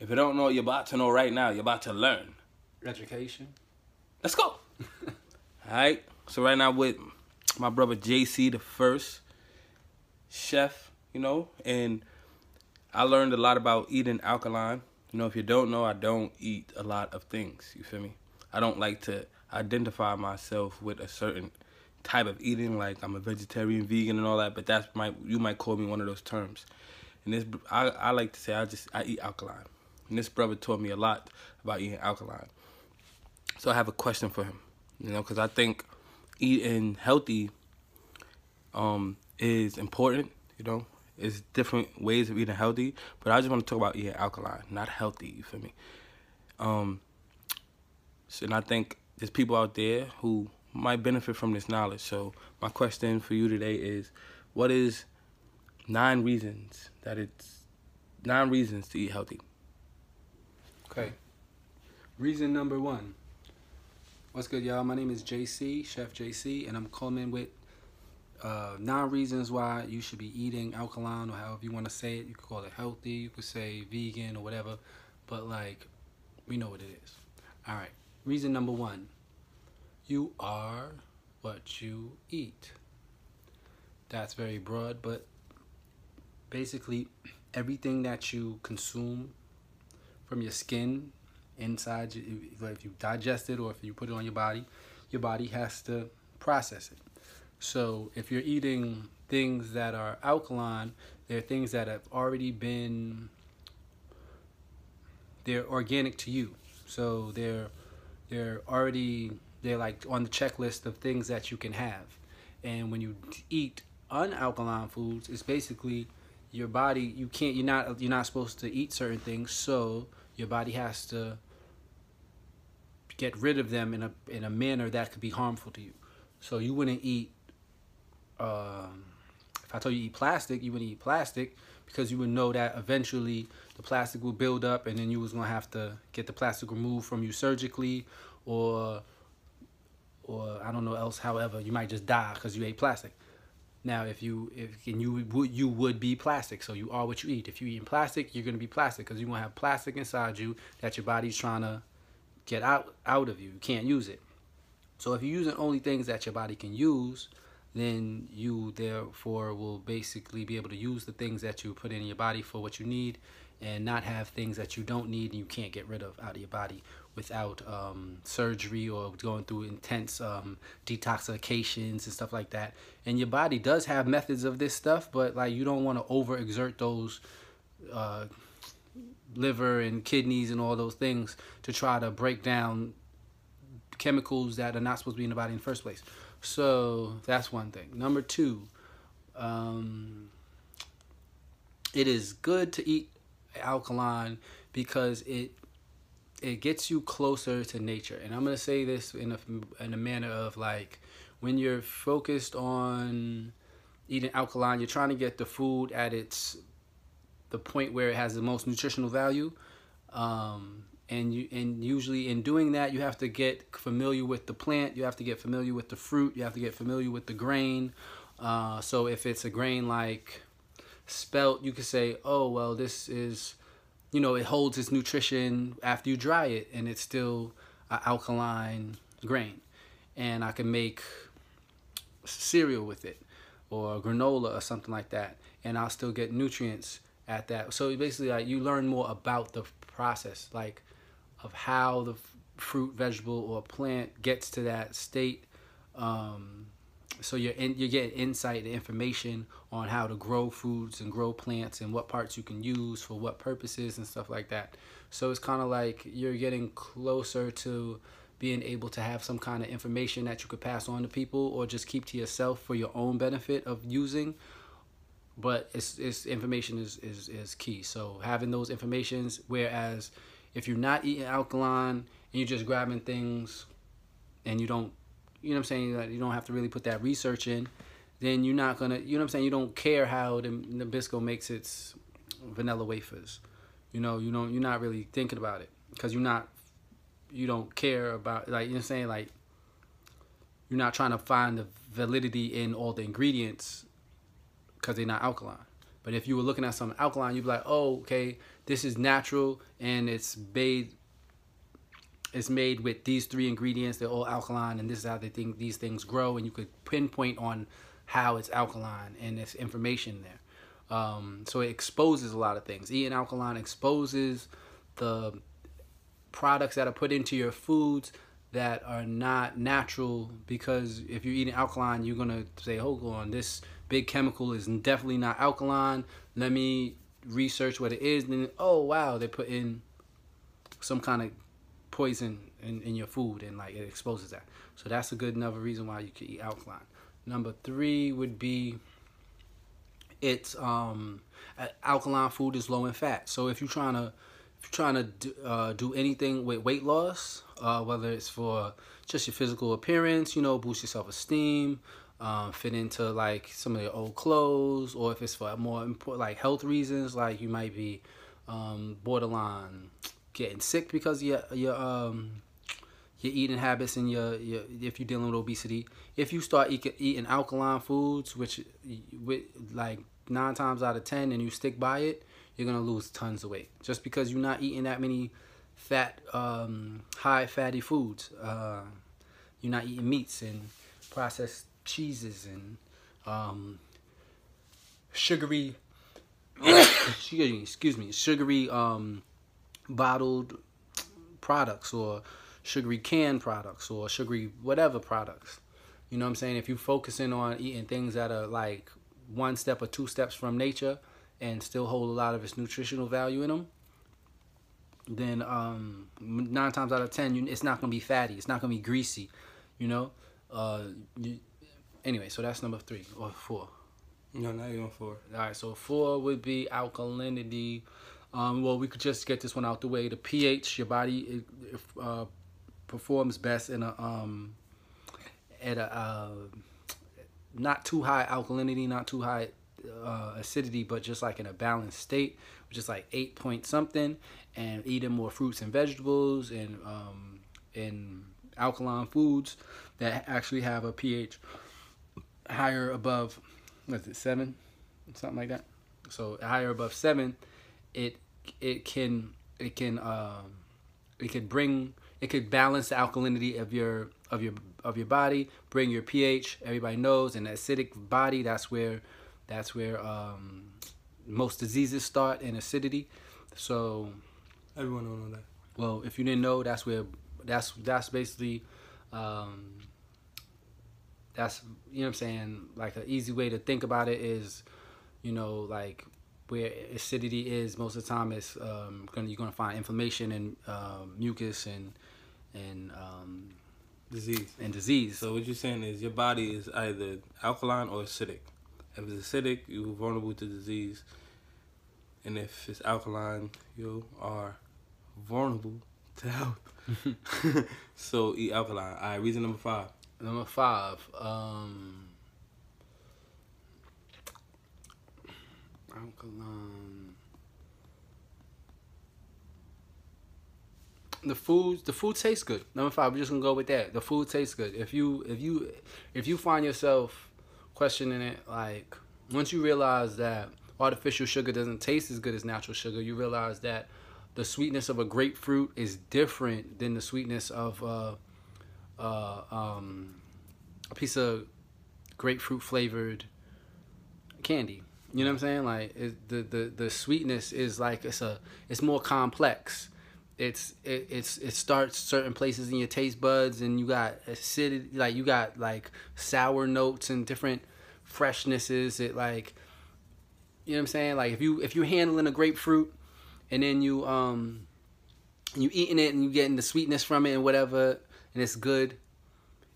If you don't know, you're about to know right now. You're about to learn. Education. Let's go. Alright. So right now with my brother JC, the first chef, you know, and I learned a lot about eating alkaline. You know, if you don't know, I don't eat a lot of things. You feel me? I don't like to identify myself with a certain type of eating, like I'm a vegetarian, vegan, and all that. But that's my, you might call me one of those terms. And this, I like to say, I eat alkaline. And this brother taught me a lot about eating alkaline. So I have a question for him, you know, because I think eating healthy is important, you know. It's different ways of eating healthy, but I just want to talk about eating alkaline, not healthy, you feel me? And I think there's people out there who might benefit from this knowledge. So my question for you today is, what is 9 reasons to eat healthy? Okay. Reason number one. What's good, y'all? My name is JC, Chef JC, and I'm coming with 9 reasons why you should be eating alkaline, or however you want to say it. You could call it healthy, you could say vegan or whatever, but like, we know what it is. All right. Reason number one. You are what you eat. That's very broad, but basically everything that you consume from your skin inside, if you digest it or if you put it on your body has to process it. So if you're eating things that are alkaline, they're things that have already been, they're organic to you. So they're like on the checklist of things that you can have. And when you eat unalkaline foods, it's basically your body, you can't, you're not supposed to eat certain things, so your body has to get rid of them in a manner that could be harmful to you. So you wouldn't eat, if I told you to eat plastic, you wouldn't eat plastic because you would know that eventually the plastic will build up and then you was going to have to get the plastic removed from you surgically, or I don't know else, however, you might just die because you ate plastic. Now, you would be plastic, so you are what you eat. If you're eating plastic, you're going to be plastic because you're going to have plastic inside you that your body's trying to get out of you. You can't use it. So if you're using only things that your body can use, then you therefore will basically be able to use the things that you put in your body for what you need and not have things that you don't need and you can't get rid of out of your body without surgery or going through intense detoxifications and stuff like that. And your body does have methods of this stuff, but like you don't want to overexert those liver and kidneys and all those things to try to break down chemicals that are not supposed to be in the body in the first place. So that's one thing. Number two, it is good to eat alkaline because it gets you closer to nature. And I'm going to say this in a manner of like, when you're focused on eating alkaline, you're trying to get the food at the point where it has the most nutritional value. And usually in doing that, you have to get familiar with the plant, you have to get familiar with the fruit, you have to get familiar with the grain. So if it's a grain like spelt, you could say, oh, well, this is, you know, it holds its nutrition after you dry it, and it's still an alkaline grain. And I can make cereal with it or granola or something like that, and I'll still get nutrients at that. So basically, like, you learn more about the process, like of how the fruit, vegetable, or plant gets to that state. So you're getting insight and information on how to grow foods and grow plants and what parts you can use for what purposes and stuff like that. So it's kind of like you're getting closer to being able to have some kind of information that you could pass on to people or just keep to yourself for your own benefit of using. But it's information is key. So having those informations, whereas if you're not eating alkaline and you're just grabbing things and you don't, you know what I'm saying, like you don't have to really put that research in, then you're not gonna, you know what I'm saying, you don't care how the Nabisco makes its vanilla wafers. You know, you're not really thinking about it because you don't care about, like, you know what I'm saying, like you're not trying to find the validity in all the ingredients because they're not alkaline. But if you were looking at some alkaline, you'd be like, oh, okay, this is natural and it's made with these three ingredients. They're all alkaline, and this is how they think these things grow. And you could pinpoint on how it's alkaline, and there's information there. So it exposes a lot of things. Eating alkaline exposes the products that are put into your foods that are not natural, because if you're eating alkaline, you're gonna say, hold on, this big chemical is definitely not alkaline. Let me research what it is. And then, oh wow, they put in some kind of poison in your food, and like it exposes that. So that's a good another reason why you could eat alkaline. Number three would be it's alkaline food is low in fat. So if you're trying to do anything with weight loss, whether it's for just your physical appearance, you know, boost your self-esteem, fit into like some of your old clothes, or if it's for more important like health reasons, like you might be borderline getting sick because of your eating habits and your if you're dealing with obesity. If you start eating alkaline foods, which like 9 times out of 10, and you stick by it, you're gonna lose tons of weight just because you're not eating that many fat, high fatty foods. You're not eating meats and processed cheeses and sugary, sugary bottled products, or sugary canned products, or sugary whatever products. You know what I'm saying? If you're focusing on eating things that are like 1 step or 2 steps from nature, and still hold a lot of its nutritional value in them, then 9 times out of 10, it's not going to be fatty. It's not going to be greasy, you know? Anyway, so that's number 3 or 4. No, not even 4. All right, so 4 would be alkalinity. Well, we could just get this one out the way. The pH, your body performs best in a not too high alkalinity, not too high acidity, but just like in a balanced state, which is like 8 point something, and eating more fruits and vegetables and alkaline foods that actually have a pH higher above, what's it, 7, something like that. So higher above 7, it could balance the alkalinity of your body, bring your pH. Everybody knows in an acidic body, that's where most diseases start, in acidity. So everyone don't know that. Well, if you didn't know, that's basically that's, you know what I'm saying, like an easy way to think about it is, you know, like where acidity is most of the time, it's you're gonna find inflammation and mucus and disease. So what you're saying is your body is either alkaline or acidic. If it's acidic, you're vulnerable to disease, and if it's alkaline, you are vulnerable to health. So eat alkaline. All right, reason number 5. Number 5. Alkaline. The food tastes good. Number 5. We're just gonna go with that. The food tastes good. If you find yourself questioning it, like once you realize that artificial sugar doesn't taste as good as natural sugar, you realize that the sweetness of a grapefruit is different than the sweetness of a piece of grapefruit flavored candy. You know what I'm saying? Like the sweetness is like it's more complex. It starts certain places in your taste buds, and you got acidity, like you got like sour notes and different freshnesses. It, like, you know what I'm saying, like if you're handling a grapefruit and then you eating it and you getting the sweetness from it and whatever, and it's good,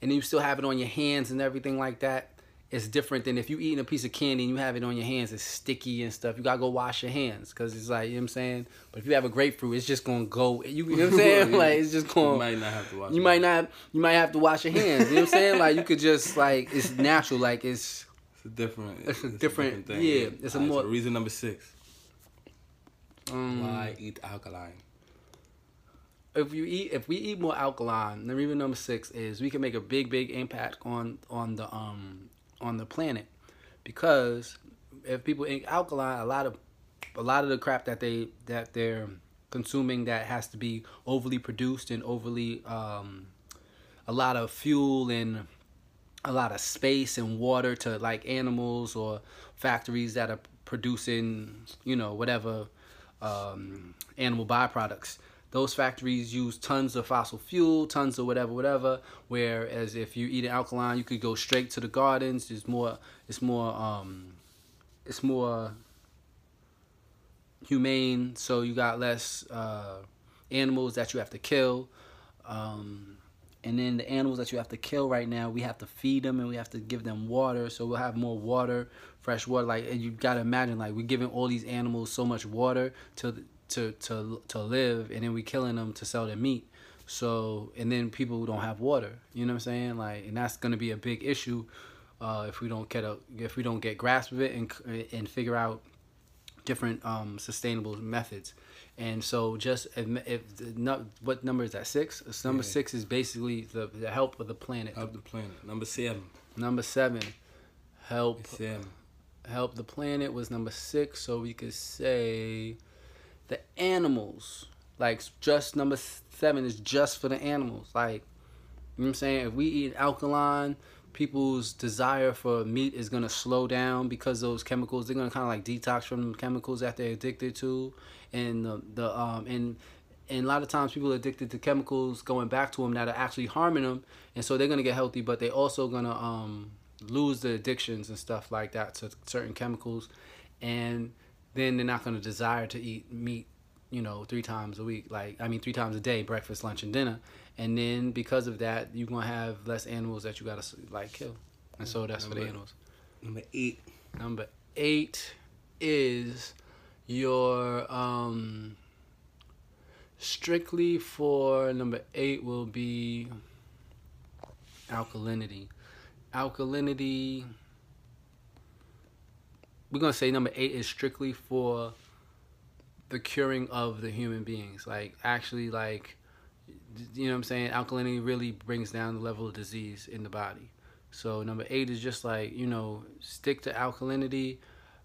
and then you still have it on your hands and everything like that, it's different than if you eating a piece of candy and you have it on your hands. It's sticky and stuff. You got to go wash your hands because it's like, you know what I'm saying? But if you have a grapefruit, it's just going to go. You know what I'm saying? Like, it's just going to. You might not have to wash your hands. You might have to wash your hands. You know what I'm saying? Like, you could just, like, it's natural. Like, it's. It's a different thing. Yeah. It's more. So reason number 6. Why eat alkaline? If we eat more alkaline, then reason number 6 is we can make a big impact on the planet, because if people ink alkaline, a lot of the crap that they're consuming that has to be overly produced and overly a lot of fuel and a lot of space and water to like animals or factories that are producing, you know, whatever animal byproducts. Those factories use tons of fossil fuel, tons of whatever. Whereas if you eat an alkaline, you could go straight to the gardens. It's more humane. So you got less animals that you have to kill. And then the animals that you have to kill right now, we have to feed them and we have to give them water. So we'll have more water, fresh water. Like, and you gotta imagine, like, we're giving all these animals so much water to live, and then we killing them to sell their meat. So, and then people don't have water, you know what I'm saying? Like, and that's going to be a big issue if we don't get grasp of it and figure out different sustainable methods. And so just what number is that, 6? Number 6 is basically the help of the planet. Help the planet. Number 7. Number 7. Help the planet was number 6, so we could say the animals, like, just number 7 is just for the animals. Like, you know what I'm saying? If we eat alkaline, people's desire for meat is going to slow down because those chemicals, they're going to kind of like detox from the chemicals that they're addicted to. And a lot of times people are addicted to chemicals going back to them that are actually harming them. And so they're going to get healthy, but they're also going to lose the addictions and stuff like that to certain chemicals. And then they're not going to desire to eat meat, you know, 3 times a week. Like, I mean, 3 times a day, breakfast, lunch, and dinner. And then because of that, you're going to have less animals that you got to, like, kill. And so that's for the animals. Number 8. Number 8 is your, strictly for number 8 will be alkalinity. Alkalinity. We're going to say number 8 is strictly for the curing of the human beings. Like, actually, like, you know what I'm saying? Alkalinity really brings down the level of disease in the body. So number 8 is just like, you know, stick to alkalinity.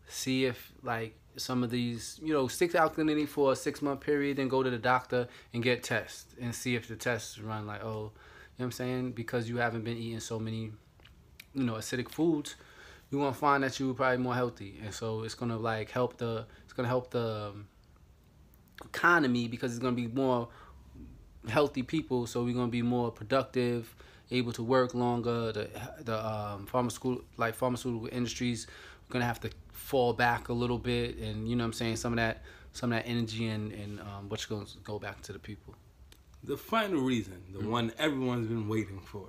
See if, like, some of these, you know, stick to alkalinity for a 6-month period, then go to the doctor and get tests and see if the tests run like, oh, you know what I'm saying? Because you haven't been eating so many, you know, acidic foods, you're gonna find that you're probably more healthy. And so it's gonna, like, help the economy, because it's gonna be more healthy people. So we're gonna be more productive, able to work longer. The pharmaceutical industries are gonna have to fall back a little bit, and you know what I'm saying, some of that energy and what's gonna go back to the people. The final reason, the one everyone's been waiting for.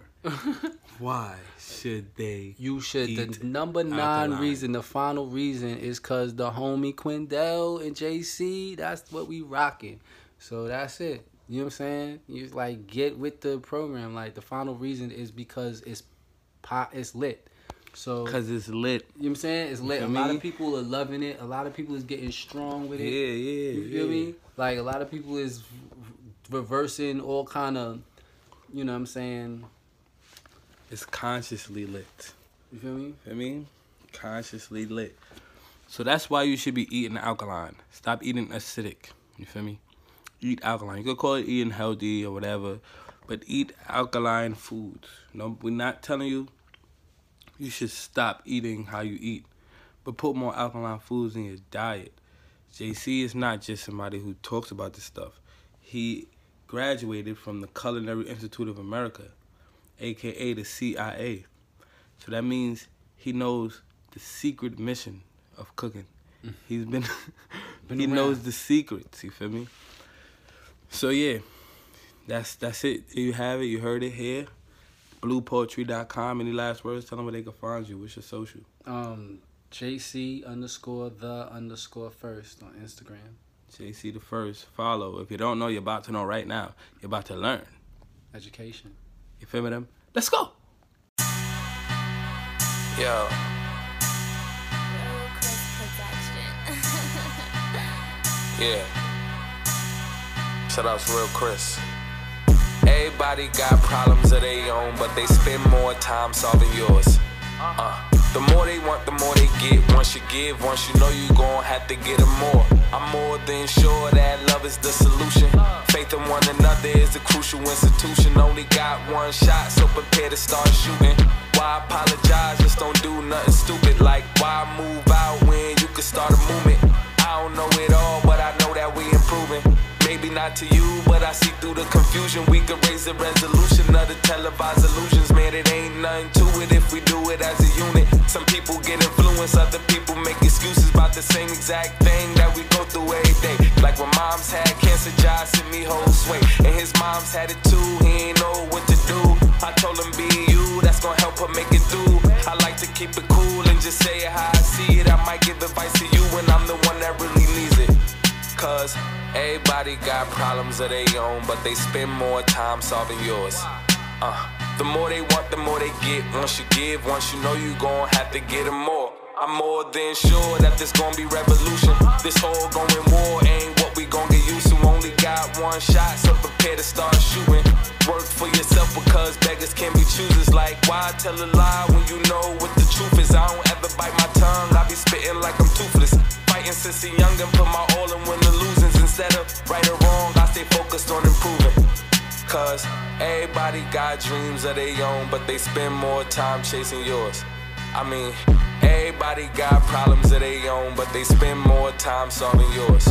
Why should they? The number 9 reason, the final reason, is because the homie Quindell and JC, that's what we rocking. So that's it. You know what I'm saying? You just, like, get with the program. Like, the final reason is because it's lit. So, because it's lit. You know what I'm saying? It's lit. You know what I mean? A lot of people are loving it. A lot of people is getting strong with it. Yeah. You feel me? Like, a lot of people is reversing all kind of, you know what I'm saying? It's consciously lit. You feel me? I mean, consciously lit. So that's why you should be eating alkaline. Stop eating acidic. You feel me? Eat alkaline. You could call it eating healthy or whatever, but eat alkaline foods. No, we're not telling you you should stop eating how you eat, but put more alkaline foods in your diet. JC is not just somebody who talks about this stuff. He graduated from the Culinary Institute of America, a.k.a. the CIA. So that means he knows the secret mission of cooking. He's been, he knows the secrets, you feel me? So yeah, that's it. You have it, you heard it here. Bluepoetry.com. Any last words? Tell them where they can find you. What's your social? JC_the_first on Instagram. JC the First. Follow. If you don't know, you're about to know right now. You're about to learn. Education. You feel me? Let's go. Yo. Yeah. Shout out to Real Chris. Everybody got problems of their own, but they spend more time solving yours. The more they want, the more they get. Once you give, once you know you gon' have to get them more. I'm more than sure that love is the solution. Faith in one another is a crucial institution. Only got one shot, so prepare to start shooting. Why apologize? Just don't do nothing stupid. Like, why move out when you can start a movement? I don't know it all, but I know that we improving. Maybe not to you, but I see through the confusion. We could raise the resolution of the televised illusions. Man, it ain't nothing to it if we do it as a unit. Some people get influenced, other people make excuses about the same exact thing that we go through every day. Like when mom's had cancer, Josh sent me whole sway. And his mom's had it too, he ain't know what to do. I told him be you, that's gonna help her make it through. I like to keep it cool and just say it how I see it. I might give advice to you when I'm the one that really needs it. Cause everybody got problems of their own, but they spend more time solving yours. The more they want, the more they get. Once you give, once you know you gon' have to get them more. I'm more than sure that this gon' be revolution. This whole going war ain't what we gon' get used to. Only got one shot, so prepare to start shooting. Work for yourself because beggars can be choosers. Like, why tell a lie when you know what the truth is? I don't ever bite my tongue, I be spitting like I'm toothless. Fighting since a youngin', put my all in when the losings. Instead of right or wrong, I stay focused on improving. Cause everybody got dreams of their own, but they spend more time chasing yours. I mean, everybody got problems of their own, but they spend more time solving yours.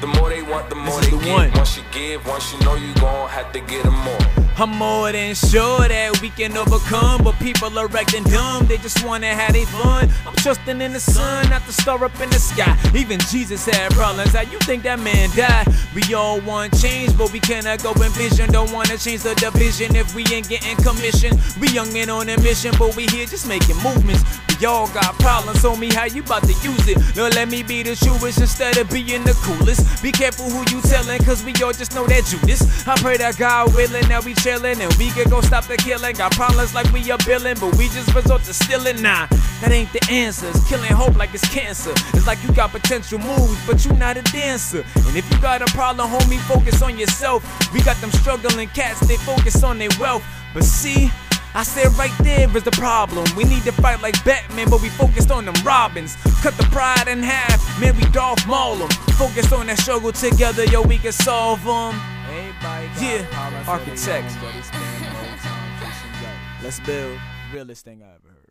The more they want, the more they get. Once you give, once you know you gon' have to get them more. I'm more than sure that we can overcome, but people are acting dumb, they just wanna have they fun. I'm trusting in the sun, not the star up in the sky. Even Jesus had problems, how you think that man died? We all want change, but we cannot go in vision. Don't wanna change the division if we ain't getting commission. We young and on a mission, but we here just making movements. We all got problems, homie, how you about to use it? No, let me be the truest instead of being the coolest. Be careful who you telling, cause we all just know that Judas. I pray that God willing that we chillin' and we can go stop the killing. Got problems like we are billing, but we just resort to stealing. Nah, that ain't the answer. It's killing hope like it's cancer. It's like you got potential moves, but you not a dancer. And if you got a problem, homie, focus on yourself. We got them struggling cats, they focus on their wealth. But see, I said right there is the problem. We need to fight like Batman, but we focused on them Robins. Cut the pride in half, man, we Darth Maul them. Focus on that struggle together, yo, we can solve them. Yeah, architects. Let's build the realest thing I ever heard.